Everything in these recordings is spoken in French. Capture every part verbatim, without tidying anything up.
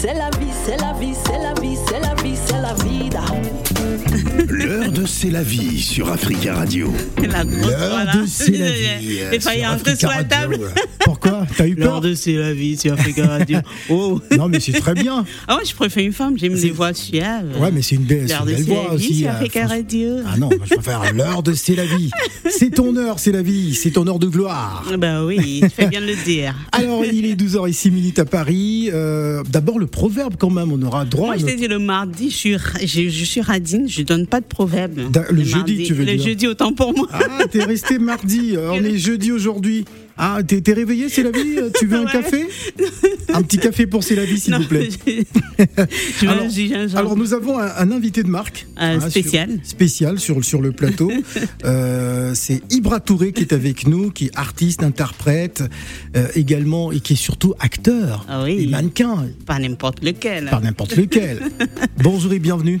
C'est la vie, c'est la vie, c'est la vie, c'est la vie, c'est la vie. L'heure de C'est la vie sur Africa Radio. La grosse, l'heure voilà. de C'est la vie. Il fallait un peu sur la table. Pourquoi ? T'as eu peur ? L'heure de C'est la vie sur Africa Radio. Oh. Non, mais c'est très bien. Ah ouais, je préfère une femme, j'aime c'est... les voix suaves. Ouais, mais c'est une belle, l'heure c'est une belle de voix aussi. L'heure de C'est la vie sur Africa Radio. Ah non, moi, je préfère l'heure de C'est la vie. C'est ton heure, c'est la vie. C'est ton heure de gloire. Bah oui, tu fais bien de le dire. Alors, il est douze heures zéro six à Paris. Euh, d'abord, le proverbe quand même, on aura droit. Moi, je t'ai dit le mardi, je suis, je, je suis radine, je donne pas de proverbe. Le, le jeudi, mardi. Tu veux le dire. Le jeudi, autant pour moi. Ah, t'es resté mardi, on est jeudi aujourd'hui. Ah, t'es, t'es réveillé, c'est la vie ? Tu veux ouais. un café ? Un petit café pour C'est la vie, s'il non, vous plaît. Je... je alors, un genre... alors, nous avons un, un invité de marque. Euh, hein, spécial. Sur, spécial sur, sur le plateau. euh, c'est Ibra Touré qui est avec nous, qui est artiste, interprète, euh, également, et qui est surtout acteur. Ah oui. Et mannequin. Par n'importe lequel. Par n'importe lequel. Bonjour et bienvenue.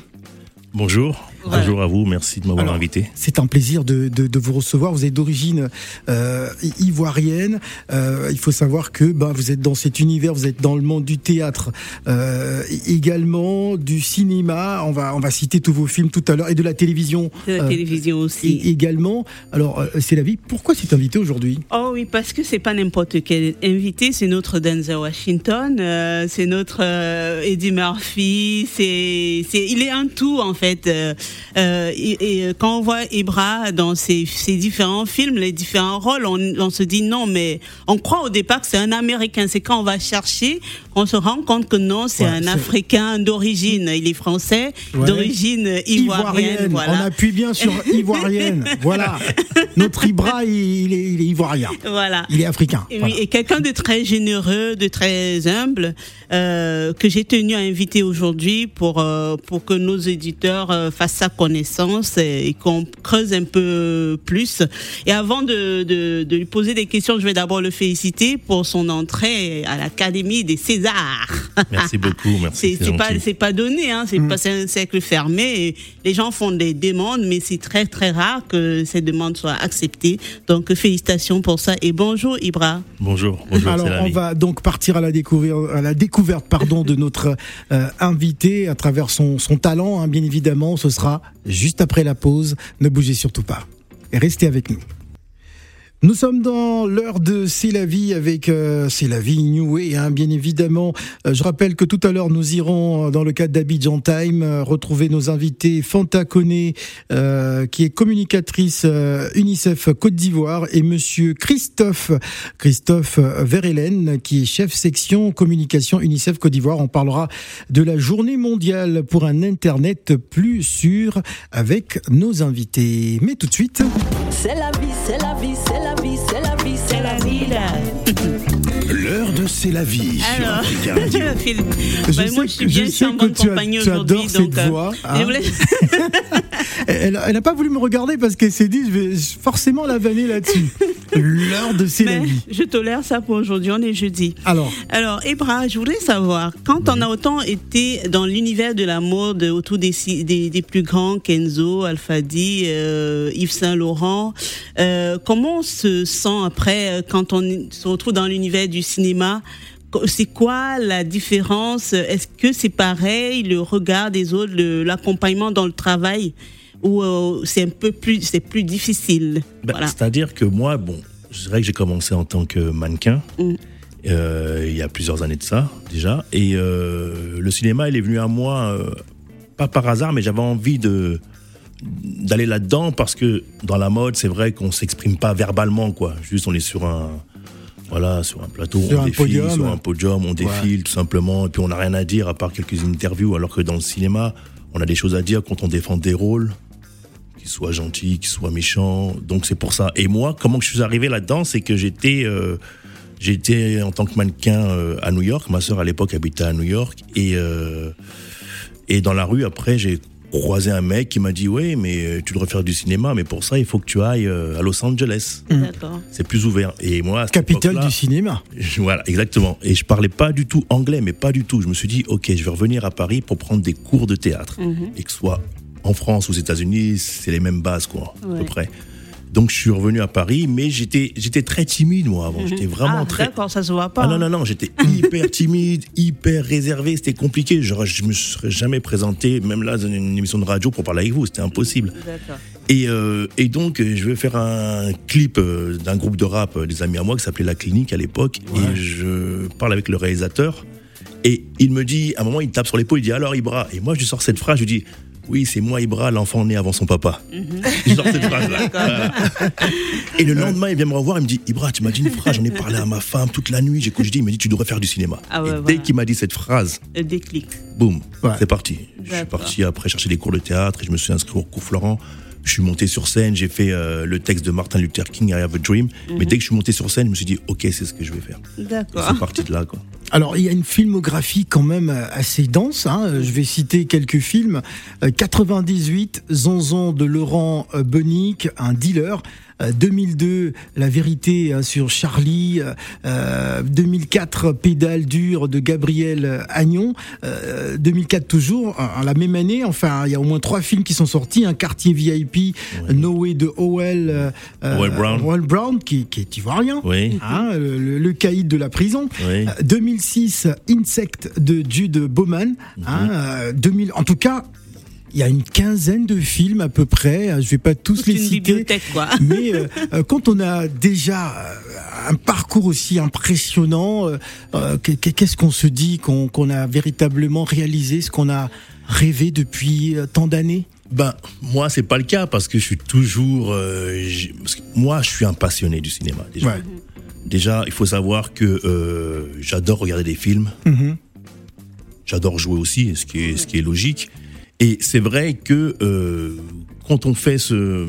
Bonjour. Ouais. Bonjour à vous, merci de m'avoir Alors, invité. C'est un plaisir de, de, de vous recevoir. Vous êtes d'origine euh, ivoirienne. Euh, il faut savoir que ben, vous êtes dans cet univers, vous êtes dans le monde du théâtre, euh, également du cinéma. On va, on va citer tous vos films tout à l'heure et de la télévision. De la euh, télévision aussi. Également. Alors, c'est la vie. Pourquoi cet invité aujourd'hui ? Oh oui, parce que c'est pas n'importe quel invité. C'est notre Denzel Washington, euh, c'est notre euh, Eddie Murphy. C'est, c'est, il est un tout en fait. Euh, Euh, et, et quand on voit Ibra dans ses, ses différents films, les différents rôles, on, on se dit non, mais on croit au départ que c'est un Américain. C'est quand on va chercher, on se rend compte que non, c'est ouais, un c'est... Africain d'origine. Il est français, ouais. d'origine ivoirienne. ivoirienne. Voilà. On appuie bien sur ivoirienne. Voilà. Notre Ibra, il est, il est ivoirien. Voilà. Il est africain. Et, voilà. oui, et quelqu'un de très généreux, de très humble, euh, que j'ai tenu à inviter aujourd'hui pour, euh, pour que nos éditeurs euh, fassent sa connaissance et qu'on creuse un peu plus. Et avant de, de, de lui poser des questions, je vais d'abord le féliciter pour son entrée à l'Académie des Césars. Merci beaucoup, merci. C'est, c'est, c'est pas, c'est pas donné, hein, c'est, mmh. pas, c'est un cercle fermé. Les gens font des demandes, mais c'est très très rare que ces demandes soient acceptées. Donc félicitations pour ça et bonjour Ibra. Bonjour. bonjour Alors on va donc partir à la, découvrir, à la découverte pardon, de notre euh, invité à travers son, son talent, hein, bien évidemment. Ce sera juste après la pause, ne bougez surtout pas et restez avec nous. Nous sommes dans l'heure de C'est la vie avec euh, C'est la vie New Way, hein, bien évidemment. Euh, je rappelle que tout à l'heure, nous irons, dans le cadre d'Abidjan Time, euh, retrouver nos invités Fanta Koné, euh, qui est communicatrice euh, UNICEF Côte d'Ivoire, et monsieur Christophe, Christophe Verhelen, qui est chef section communication UNICEF Côte d'Ivoire. On parlera de la journée mondiale pour un Internet plus sûr avec nos invités. Mais tout de suite... C'est la vie, c'est la vie, c'est la vie. C'est la vie, c'est la vie, c'est la vie là. L'heure de C'est la vie. Alors, Phil, bah moi je suis bien je en bonne compagnie aujourd'hui. J'adore cette euh, voix. Hein. Voulais... elle, elle a pas voulu me regarder parce qu'elle s'est dit je vais forcément la vanner là-dessus. L'heure de C'est Mais la vie. Je tolère ça pour aujourd'hui, on est jeudi. Alors, Alors Ibra, je voulais savoir, quand oui. on a autant été dans l'univers de la mode autour des, des, des plus grands, Kenzo, Alfadi, euh, Yves Saint-Laurent, euh, comment on se sent après quand on se retrouve dans l'univers du cinéma ? C'est quoi la différence ? Est-ce que c'est pareil, le regard des autres, le, l'accompagnement dans le travail ? Ou euh, c'est un peu plus, c'est plus difficile. Ben, voilà. C'est-à-dire que moi, bon, je dirais que j'ai commencé en tant que mannequin, mmh. euh, il y a plusieurs années de ça déjà, et euh, le cinéma, il est venu à moi, euh, pas par hasard, mais j'avais envie de, d'aller là-dedans, parce que dans la mode, c'est vrai qu'on ne s'exprime pas verbalement, quoi. Juste, on est sur un... Voilà, sur un plateau, sur on un défile, podium. sur un podium, on défile ouais. tout simplement, et puis on n'a rien à dire à part quelques interviews, alors que dans le cinéma, on a des choses à dire quand on défend des rôles, qu'ils soient gentils, qu'ils soient méchants, donc c'est pour ça. Et moi, comment je suis arrivé là-dedans, c'est que j'étais, euh, j'étais en tant que mannequin euh, à New York, ma sœur à l'époque habitait à New York, et, euh, et dans la rue, après, j'ai croisé un mec qui m'a dit « Ouais, mais tu devrais faire du cinéma, mais pour ça, il faut que tu ailles à Los Angeles. Mmh. » C'est plus ouvert. Et moi, capitale du cinéma. Je, voilà, exactement. Et je parlais pas du tout anglais, mais pas du tout. Je me suis dit « Ok, je vais revenir à Paris pour prendre des cours de théâtre. Mmh. » Et que ce soit en France ou aux États-Unis, c'est les mêmes bases, quoi, ouais. à peu près. Donc, je suis revenu à Paris, mais j'étais, j'étais très timide, moi, avant. J'étais vraiment ah, très... d'accord, ça se voit pas. Ah, non, non, non, j'étais hyper timide, hyper réservé. C'était compliqué. Genre, je me serais jamais présenté, même là, dans une émission de radio pour parler avec vous. C'était impossible. D'accord. Et, euh, et donc, je vais faire un clip d'un groupe de rap, des amis à moi, qui s'appelait La Clinique à l'époque. Ouais. Et je parle avec le réalisateur. Et il me dit, à un moment, il me tape sur l'épaule, il dit « Alors, Ibra ?» Et moi, je sors cette phrase, je dis « Oui, c'est moi, Ibra, l'enfant né avant son papa. Mm-hmm. » Je sors cette phrase-là. Et le lendemain, il vient me revoir, il me dit « Ibra, tu m'as dit une phrase, j'en ai parlé à ma femme toute la nuit, j'ai couché, il me dit « Tu devrais faire du cinéma. Ah » ouais, Et dès voilà. qu'il m'a dit cette phrase, le déclic. Boum, ouais. c'est parti. D'accord. Je suis parti après chercher des cours de théâtre, et je me suis inscrit au Cours Florent. Je suis monté sur scène, j'ai fait euh, le texte de Martin Luther King, I Have a Dream. Mm-hmm. Mais dès que je suis monté sur scène, je me suis dit, ok, c'est ce que je vais faire. D'accord. Et c'est parti de là, quoi. Alors, il y a une filmographie quand même assez dense, hein. Je vais citer quelques films. quatre-vingt-dix-huit, Zonzon de Laurent Bonnick, un dealer. deux mille deux, La vérité sur Charlie. Euh, deux mille quatre, Pédale dure de Gabriel Agnon. Euh, deux mille quatre toujours, hein, la même année. Enfin, il y a au moins trois films qui sont sortis. Un hein, Quartier V I P, oui. Noé de O L. Euh, O L. Brown. O L. Brown, qui, qui est ivoirien. Oui. Hein, le, le caïd de la prison. Oui. Euh, deux mille six, Insect de Jude Bowman. Mm-hmm. Hein, euh, deux mille, en tout cas. Il y a une quinzaine de films à peu près, je ne vais pas tous c'est les citer, bibliothèque, quoi. Mais euh, quand on a déjà un parcours aussi impressionnant, euh, qu'est-ce qu'on se dit qu'on, qu'on a véritablement réalisé ce qu'on a rêvé depuis tant d'années ? Ben, moi, c'est pas le cas parce que je suis toujours... Euh, parce que moi, je suis un passionné du cinéma, déjà. Ouais. Déjà, il faut savoir que euh, j'adore regarder des films, mm-hmm. j'adore jouer aussi, ce qui est, ce qui est logique. Et c'est vrai que euh, quand on fait ce,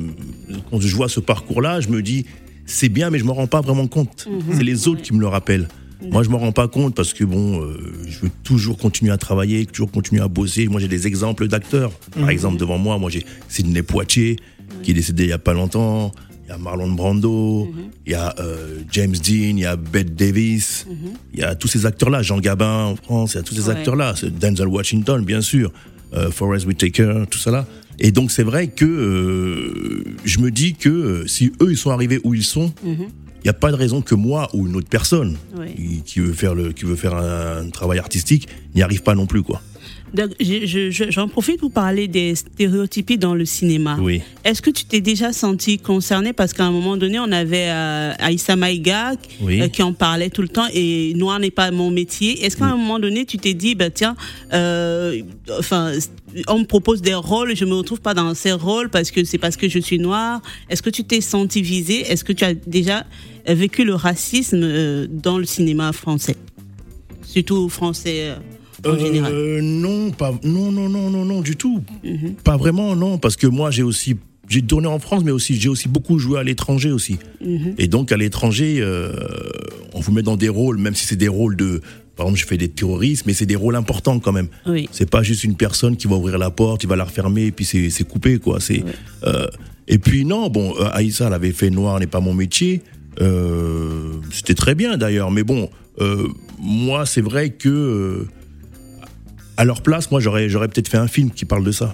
quand je vois ce parcours-là, je me dis c'est bien, mais je m'en rends pas vraiment compte. Mmh. C'est les autres qui me le rappellent. Mmh. Moi, je m'en rends pas compte parce que bon, euh, je veux toujours continuer à travailler, toujours continuer à bosser. Moi, j'ai des exemples d'acteurs. Par mmh. exemple, devant moi, moi j'ai Sidney Poitier mmh. qui est décédé il y a pas longtemps. Il y a Marlon Brando, il mm-hmm. y a euh, James Dean, il y a Bette Davis, il mm-hmm. y a tous ces acteurs-là, Jean Gabin en France, il y a tous ces ouais. acteurs-là, Denzel Washington bien sûr, euh, Forrest Whitaker, tout ça là. Et donc c'est vrai que euh, je me dis que euh, si eux ils sont arrivés où ils sont, il mm-hmm. n'y a pas de raison que moi ou une autre personne ouais. qui, qui veut faire, le, qui veut faire un, un travail artistique n'y arrive pas non plus quoi. Donc, je, je, j'en profite pour parler des stéréotypies dans le cinéma. Oui. Est-ce que tu t'es déjà senti concerné parce qu'à un moment donné, on avait euh, Aïssa Maïga oui. euh, qui en parlait tout le temps et noir n'est pas mon métier. Est-ce qu'à un moment donné, tu t'es dit, bah tiens, euh, enfin, on me propose des rôles, je me retrouve pas dans ces rôles parce que c'est parce que je suis noire. Est-ce que tu t'es senti visé ? Est-ce que tu as déjà vécu le racisme euh, dans le cinéma français, surtout français? Euh Euh, non, pas, non, non, non, non, non, du tout. Mm-hmm. Pas vraiment, non, parce que moi, j'ai aussi, j'ai tourné en France, mais aussi, j'ai aussi beaucoup joué à l'étranger aussi. Mm-hmm. Et donc, à l'étranger, euh, on vous met dans des rôles, même si c'est des rôles de, par exemple, je fais des terroristes, mais c'est des rôles importants quand même. Oui. C'est pas juste une personne qui va ouvrir la porte, qui va la refermer, et puis c'est, c'est coupé, quoi. C'est, ouais. euh, et puis non, bon, Aïssa, elle avait fait Noir n'est pas mon métier. Euh, c'était très bien d'ailleurs, mais bon, euh, moi, c'est vrai que. Euh, À leur place, moi, j'aurais, j'aurais peut-être fait un film qui parle de ça.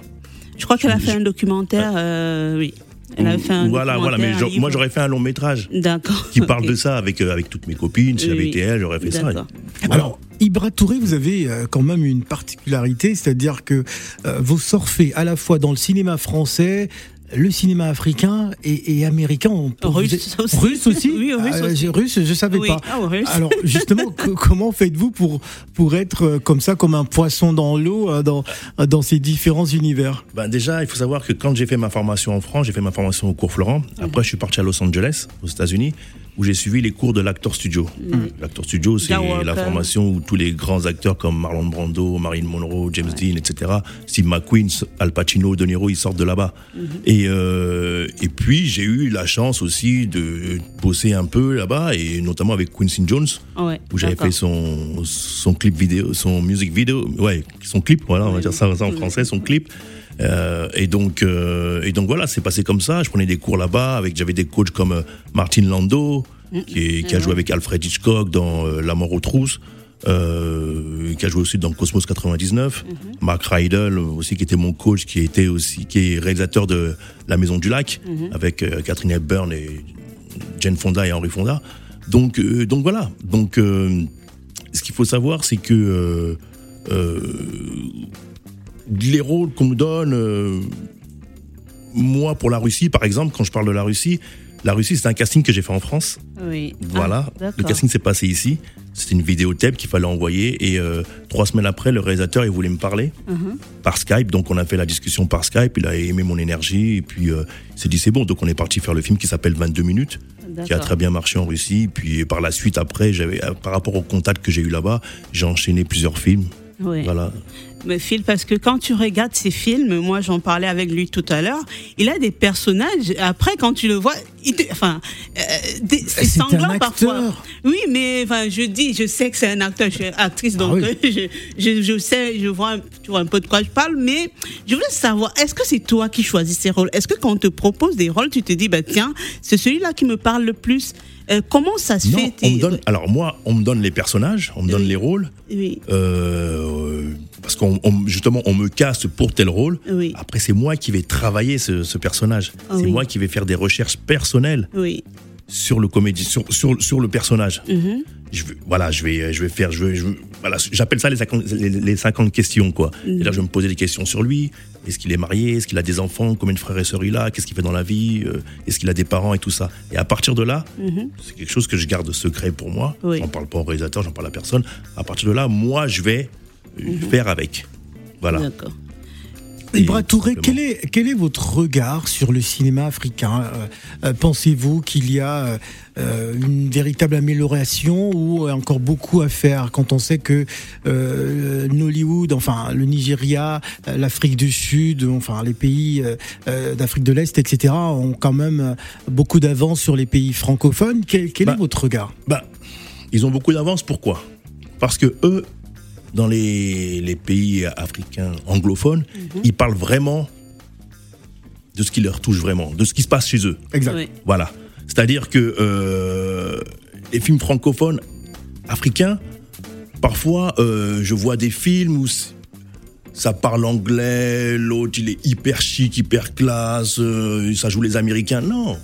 Je crois qu'elle a fait un documentaire, euh, oui. Elle a fait un voilà, voilà, mais je, moi, j'aurais fait un long métrage d'accord, qui parle okay. de ça avec, avec toutes mes copines. Si oui, j'avais été elle, j'aurais fait d'accord. ça. Et... Voilà. Alors, Ibra Touré, vous avez quand même une particularité, c'est-à-dire que euh, vous surfez à la fois dans le cinéma français, le cinéma africain et, et américain. On peut russe, vous... aussi. russe aussi. Oui, russe aussi. Ah, russe, je savais oui. pas. Ah, alors justement, comment faites-vous pour pour être comme ça, comme un poisson dans l'eau, dans dans ces différents univers ? Ben déjà, il faut savoir que quand j'ai fait ma formation en France, j'ai fait ma formation au Cours Florent. Après, je suis parti à Los Angeles, aux États-Unis, où j'ai suivi les cours de l'Actor Studio. Mm. L'Actor Studio, c'est la formation où tous les grands acteurs comme Marlon Brando, Marilyn Monroe, James ouais. Dean, et cetera, Steve McQueen, Al Pacino, De Niro, ils sortent de là-bas. Mm-hmm. Et, euh, et puis, j'ai eu la chance aussi de bosser un peu là-bas, et notamment avec Quincy Jones, ouais, où j'avais d'accord. fait son, son clip vidéo, son music video, ouais, son clip, voilà, on va dire ça, ça en français, son clip. Euh, et donc, euh, et donc voilà, c'est passé comme ça. Je prenais des cours là-bas avec, j'avais des coachs comme Martin Landau, mmh, qui, est, qui a joué avec Alfred Hitchcock dans euh, La mort aux trousses. euh, qui a joué aussi dans Cosmos quatre-vingt-dix-neuf, mm-hmm. Mark Rydell aussi, qui était mon coach, qui était aussi, qui est réalisateur de La Maison du Lac, mm-hmm. avec euh, Catherine Hepburn et Jane Fonda et Henry Fonda. Donc, euh, donc voilà. Donc, euh, ce qu'il faut savoir, c'est que euh, euh, les rôles qu'on me donne, euh, moi pour la Russie, par exemple, quand je parle de la Russie, la Russie, c'est un casting que j'ai fait en France. Oui. Voilà. Ah, le casting s'est passé ici. C'était une vidéotape qu'il fallait envoyer. Et euh, trois semaines après, le réalisateur, il voulait me parler mm-hmm. par Skype. Donc, on a fait la discussion par Skype. Il a aimé mon énergie. Et puis, euh, il s'est dit, c'est bon. Donc, on est parti faire le film qui s'appelle vingt-deux minutes, d'accord. qui a très bien marché en Russie. Et puis, et par la suite, après, j'avais, par rapport au contact que j'ai eu là-bas, j'ai enchaîné plusieurs films. Oui. Voilà. Mais Phil, parce que quand tu regardes ces films, moi j'en parlais avec lui tout à l'heure, il a des personnages, après quand tu le vois, il te, enfin, euh, des, c'est, c'est sanglant parfois. Oui, mais enfin, je dis, je sais que c'est un acteur, je suis actrice, donc ah oui. euh, je, je, je sais, je vois, tu vois un peu de quoi je parle, mais je voulais savoir, est-ce que c'est toi qui choisis ces rôles ? Est-ce que quand on te propose des rôles, tu te dis, bah, tiens, c'est celui-là qui me parle le plus ? Euh, comment ça se non, fait on me donne, alors moi, on me donne les personnages, on me donne oui. les rôles. Oui. Euh, parce qu'on on, justement, on me casse pour tel rôle. Oui. Après, c'est moi qui vais travailler ce, ce personnage. Oh, c'est oui. moi qui vais faire des recherches personnelles oui. sur le comédie, sur, sur, sur le personnage. Mm-hmm. Je, voilà, je vais, je vais faire, je vais, je vais, voilà, j'appelle ça les cinquante, les, les cinquante questions, quoi. Mm-hmm. Et là, je vais me poser des questions sur lui. Est-ce qu'il est marié ? Est-ce qu'il a des enfants ? Combien de frères et sœurs il a ? Qu'est-ce qu'il fait dans la vie ? Est-ce qu'il a des parents et tout ça ? Et à partir de là, mm-hmm. c'est quelque chose que je garde secret pour moi. Oui. J'en parle pas au réalisateur, j'en parle à personne. À partir de là, moi, je vais mm-hmm. faire avec. Voilà. D'accord. Ibra Touré, quel est, quel est votre regard sur le cinéma africain ? euh, Pensez-vous qu'il y a euh, une véritable amélioration ou encore beaucoup à faire quand on sait que euh, Nollywood, enfin le Nigeria, l'Afrique du Sud, enfin les pays euh, d'Afrique de l'Est, et cetera ont quand même beaucoup d'avance sur les pays francophones. Quel, quel bah, est votre regard ? Bah, ils ont beaucoup d'avance, pourquoi ? Parce que eux, dans les, les pays africains anglophones, mm-hmm. ils parlent vraiment de ce qui leur touche vraiment, de ce qui se passe chez eux. Exact. Oui. Voilà. C'est-à-dire que euh, les films francophones africains, parfois, euh, je vois des films où ça parle anglais, l'autre, il est hyper chic, hyper classe, euh, ça joue les Américains. Non,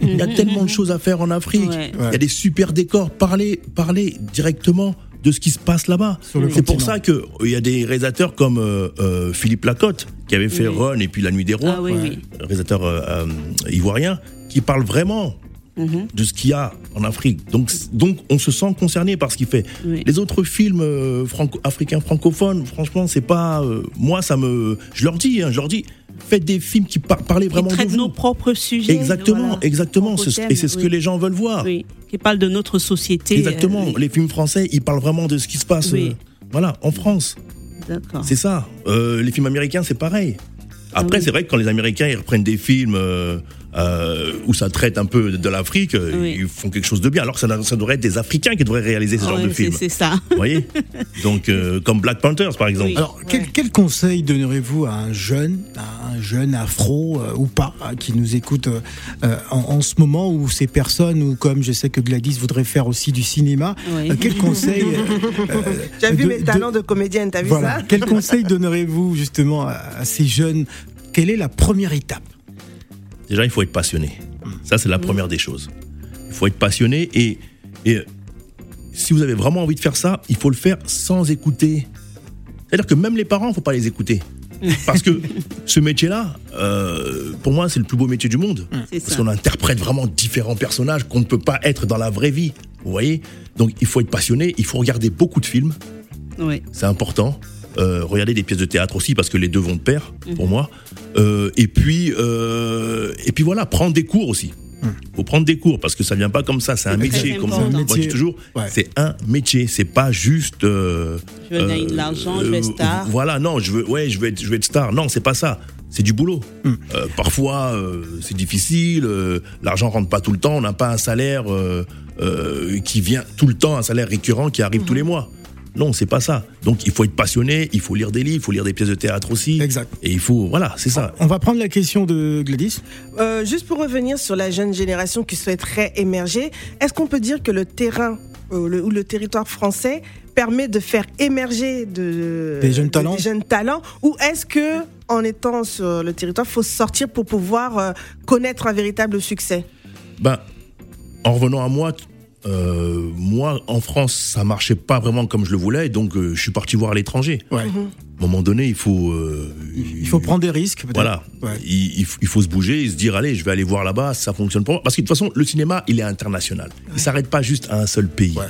il y a tellement de choses à faire en Afrique. Ouais. Il y a des super décors. Parlez, parlez directement de ce qui se passe là-bas. C'est continent. Pour ça qu'il y a des réalisateurs comme euh, euh, Philippe Lacote, qui avait fait oui. Run et puis La Nuit des Rois, ah, oui, ouais. réalisateur euh, euh, ivoirien, qui parle vraiment mm-hmm. de ce qu'il y a en Afrique. Donc, donc on se sent concerné par ce qu'il fait. Oui. Les autres films euh, franco- africains francophones, franchement, c'est pas... Euh, moi, ça me... Je leur dis, hein, je leur dis, faites des films qui par- parlent vraiment de nous. Qui traitent nos propres sujets. Exactement, voilà, exactement. Ce, thème, et c'est ce oui. que les gens veulent voir. Oui. Qui parle de notre société. Exactement. Euh, oui. Les films français, ils parlent vraiment de ce qui se passe oui. euh, voilà, en France. D'accord. C'est ça. Euh, les films américains, c'est pareil. Après, oui. c'est vrai que quand les Américains ils reprennent des films euh, euh, où ça traite un peu de, de l'Afrique, oui. ils font quelque chose de bien. Alors que ça, ça devrait être des Africains qui devraient réaliser ce oh, genre oui, de films. C'est ça. Vous voyez ? Donc, euh, comme Black Panthers, par exemple. Oui. Alors, ouais. quel, quel conseil donnerez-vous à un jeune, à un jeune afro euh, ou pas, qui nous écoute euh, en, en ce moment, ou ces personnes, ou comme je sais que Gladys voudrait faire aussi du cinéma, oui. euh, quel conseil... Euh, tu as vu de, mes talents de, de comédienne, t'as vu voilà. ça ? Quel conseil donnerez-vous justement à, à ces jeunes ? Quelle est la première étape ? Déjà, il faut être passionné. Ça, c'est la première des choses. Il faut être passionné et, et si vous avez vraiment envie de faire ça, il faut le faire sans écouter. C'est-à-dire que même les parents, il ne faut pas les écouter. Parce que ce métier-là, euh, pour moi, c'est le plus beau métier du monde. C'est parce ça. Qu'on interprète vraiment différents personnages qu'on ne peut pas être dans la vraie vie. Vous voyez ? Donc, il faut être passionné. Il faut regarder beaucoup de films. Oui. C'est important. Euh, regarder des pièces de théâtre aussi parce que les deux vont de pair mmh. pour moi euh, et puis euh, et puis voilà, prendre des cours aussi mmh. faut prendre des cours parce que ça vient pas comme ça, c'est un métier, comme ça, moi je dis toujours ouais. c'est un métier, c'est pas juste euh, je veux gagner euh, de l'argent, euh, je veux être star, voilà, non je veux, ouais, je veux être, je veux être star, non c'est pas ça, c'est du boulot mmh. euh, parfois euh, c'est difficile, euh, l'argent rentre pas tout le temps, on n'a pas un salaire euh, euh, qui vient tout le temps, un salaire récurrent qui arrive mmh. tous les mois. Non, c'est pas ça. Donc, il faut être passionné, il faut lire des livres, il faut lire des pièces de théâtre aussi. Exact. Et il faut... Voilà, c'est ça. On va prendre la question de Gladys. Euh, juste pour revenir sur la jeune génération qui souhaiterait émerger, est-ce qu'on peut dire que le terrain ou le, le territoire français permet de faire émerger de, des, jeunes talents. des jeunes talents, ou est-ce que en étant sur le territoire, il faut sortir pour pouvoir euh, connaître un véritable succès? Ben, en revenant à moi, euh, moi en France, ça marchait pas vraiment comme je le voulais, et donc euh, je suis parti voir à l'étranger. Ouais. Mm-hmm. À un moment donné, il faut... Euh, il faut prendre des risques, peut-être. Voilà. Ouais. Il, il, faut, il faut se bouger et se dire, allez, je vais aller voir là-bas, ça fonctionne pour moi. Parce que de toute façon, le cinéma, il est international. Ouais. Il ne s'arrête pas juste à un seul pays. Ouais.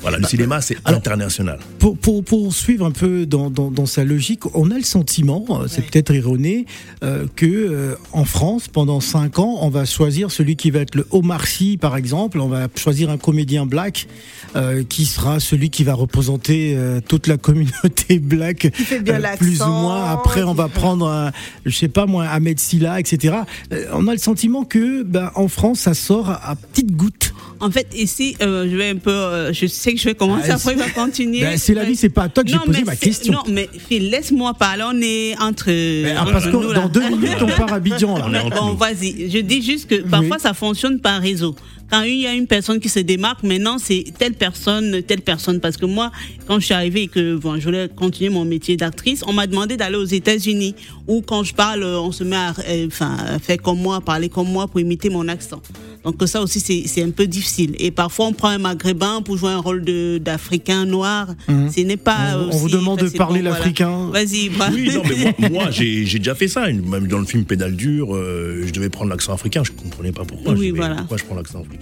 Voilà, le bah, cinéma, c'est alors, international. Pour, pour, pour suivre un peu dans, dans, dans sa logique, on a le sentiment, c'est ouais. peut-être erroné, euh, qu'en euh, France, pendant cinq ans, on va choisir celui qui va être le Omar Sy, par exemple. On va choisir un comédien black euh, qui sera celui qui va représenter euh, toute la communauté black, qui fait bien euh, l'accent, plus ou moins. Après, on va prendre, un, je sais pas moi, Ahmed Silla, et cetera. Euh, on a le sentiment que, ben, en France, ça sort à petites gouttes. En fait, ici, euh, je vais un peu, euh, je sais que je vais commencer, ah, après il va continuer. Ben, c'est la vie, c'est pas à toi que non, j'ai posé ma question. Non, mais Phil, laisse-moi parler, on est entre... Ben, ah, parce que nous, dans deux minutes, on part à Abidjan. Là. Bon, vas-y, je dis juste que parfois, oui. ça fonctionne par réseau. Quand il y a une personne qui se démarque, maintenant, c'est telle personne, telle personne. Parce que moi, quand je suis arrivée et que bon, je voulais continuer mon métier d'actrice, on m'a demandé d'aller aux États-Unis, où quand je parle, on se met à, enfin, à faire comme moi, à parler comme moi pour imiter mon accent. Donc ça aussi, c'est, c'est un peu difficile. Et parfois, on prend un maghrébin pour jouer un rôle de, d'Africain noir. Mmh. Ce n'est pas on, aussi... On vous demande de parler bon, l'Africain. Voilà. Vas-y, bah. Oui, non, mais moi, moi j'ai, j'ai déjà fait ça. Même dans le film Pédale dure, euh, je devais prendre l'accent africain. Je ne comprenais pas pourquoi. Oui, je dis, voilà. Pourquoi je prends l'accent africain?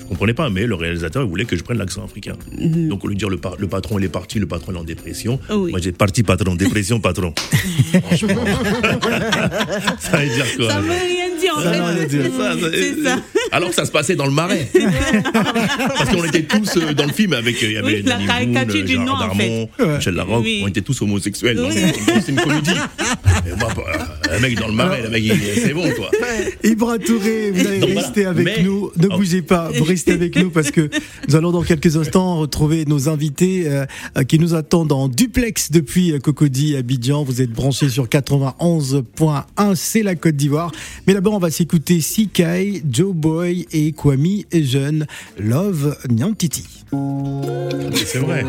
Je comprenais pas, mais le réalisateur voulait que je prenne l'accent africain. Mmh. Donc, au lieu de dire le, par- le patron, il est parti, le patron est en dépression. Oh oui. Moi, j'ai parti patron, dépression patron. Franchement. Ça veut dire quoi? Ça veut rien dire, en fait. C'est ça, ça, c'est ça. Alors que ça se passait dans le Marais. Parce qu'on était tous euh, dans le film avec euh, y avait oui, la caricature du nom, en fait. Michel Larocque, oui. on était tous homosexuels. Oui. C'est une comédie. Et moi, bah, le mec dans le Marais, le mec, il, c'est bon, toi. Ibra Touré, vous allez rester voilà. avec mais, nous. Ne oh. bougez pas, vous restez avec nous parce que nous allons dans quelques instants retrouver nos invités euh, qui nous attendent en duplex depuis Cocody, Abidjan. Vous êtes branchés sur quatre-vingt-onze point un, c'est la Côte d'Ivoire. Mais d'abord, on va s'écouter CKay, Joe Boy et Kwami et Jeune, Love Nyantiti. C'est vrai.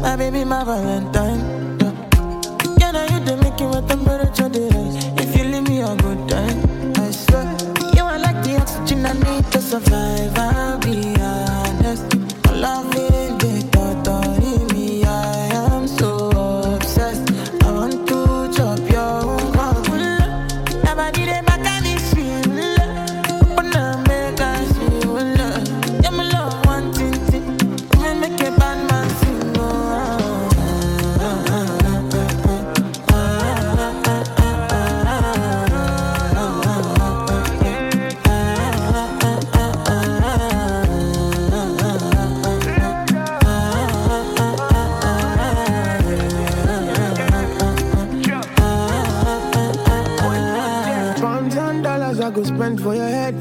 My baby, my Valentine. Yeah, now you done making my temperature rise. If you leave me a good time, I swear. You are like the oxygen I need to survive. I'll be honest. I love it. For your head,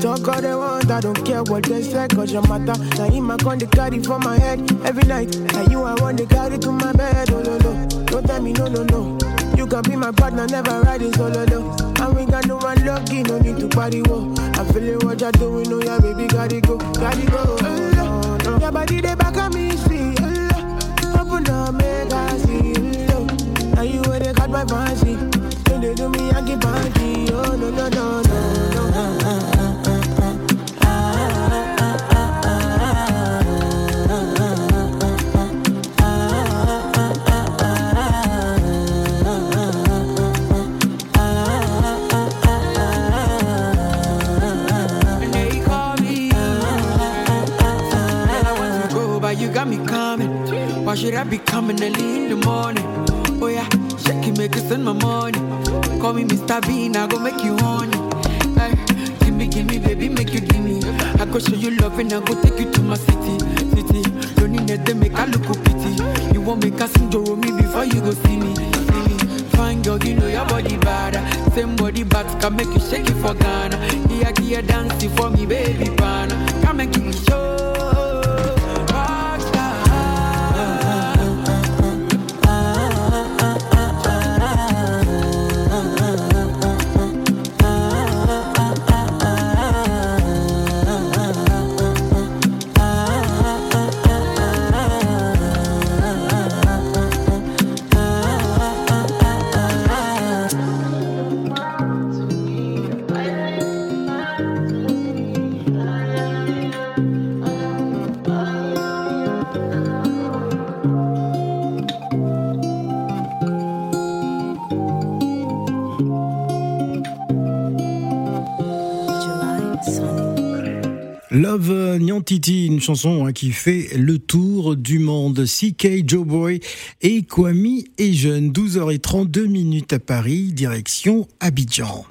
talk all they want, I don't care what they say, cause your matter. Now in my con, they carry for my head every night. Now you are one, they carry to my bed, oh no no. Don't tell me no no no. You can be my partner, never ride it solo no. And we got no one lucky, no need to party whoa. I'm feeling what you're doing, oh yeah baby, gotta go, gotta go. Oh, no. Your body they back at me, see. Oh, open up, make I see. Oh, now you where they got my fancy. Then they do me, I give party. Oh no no no no. Why should I be coming early in the morning? Oh yeah, shaking make us in my morning. Call me Mister Bean, I go make you horny. Hey, gimme, gimme, baby, make you gimme. I go show you love and I go take you to my city, city. Don't need nothing, make I look a pity. You won't make us enjoy me before you go see me, see me. Fine girl, you know your body bad. Same body bad, can make you shake it for Ghana. Here, here, dancing for me, baby, pana. Come and give me show. Love Niantiti, une chanson hein, qui fait le tour du monde. CKay, Joe Boy et Kwame est jeune. douze heures trente-deux minutes à Paris, direction Abidjan.